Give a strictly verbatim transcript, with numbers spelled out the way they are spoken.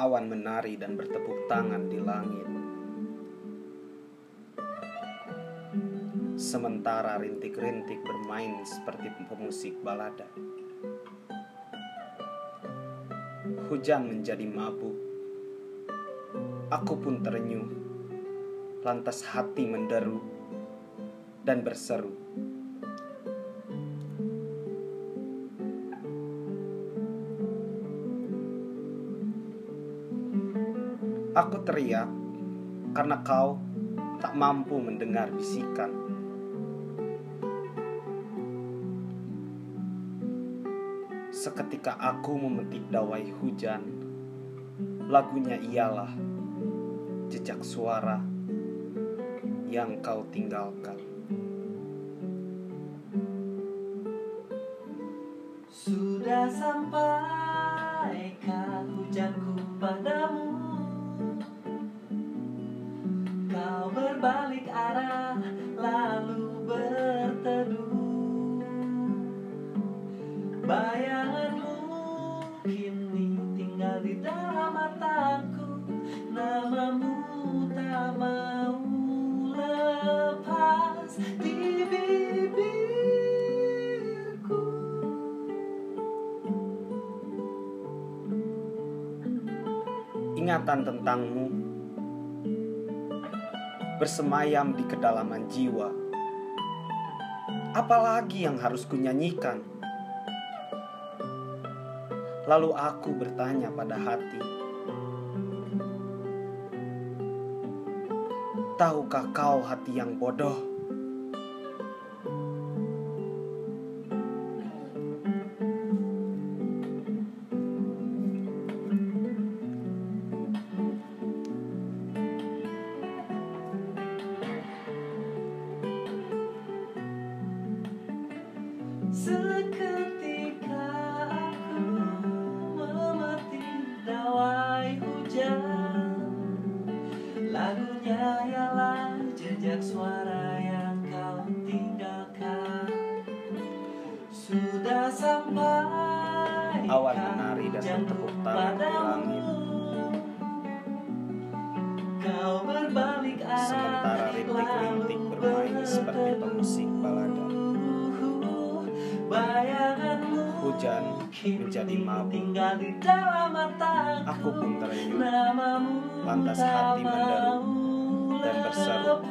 awan menari dan bertepuk tangan di langit. Sementara rintik-rintik bermain seperti pemusik balada. Hujan menjadi mabuk. Aku pun terenyuh. Lantas hati menderu dan berseru. Aku teriak karena kau tak mampu mendengar bisikan. Seketika aku memetik dawai hujan, lagunya ialah jejak suara yang kau tinggalkan. Sudah sampaikah hujanku padamu? Balik arah lalu berteduh, bayanganmu kini tinggal di dalam mataku, namamu tak mau lepas di bibirku. Ingatan tentangmu bersemayam di kedalaman jiwa. Apalagi yang harus kunyanyikan? Lalu aku bertanya pada hati, tahukah kau hati yang bodoh? Seketika aku memetik dawai hujan, lagunya ialah jejak suara yang kau tinggalkan. Sudah sampai awan menari dan bertepuk tangan di langit. Kau berbalik arah, sementara rintik-rintik bermain seperti pemusik balada. Hujan menjadi mabuk. Aku pun terenyuh. Lantas hati menderu dan berseru.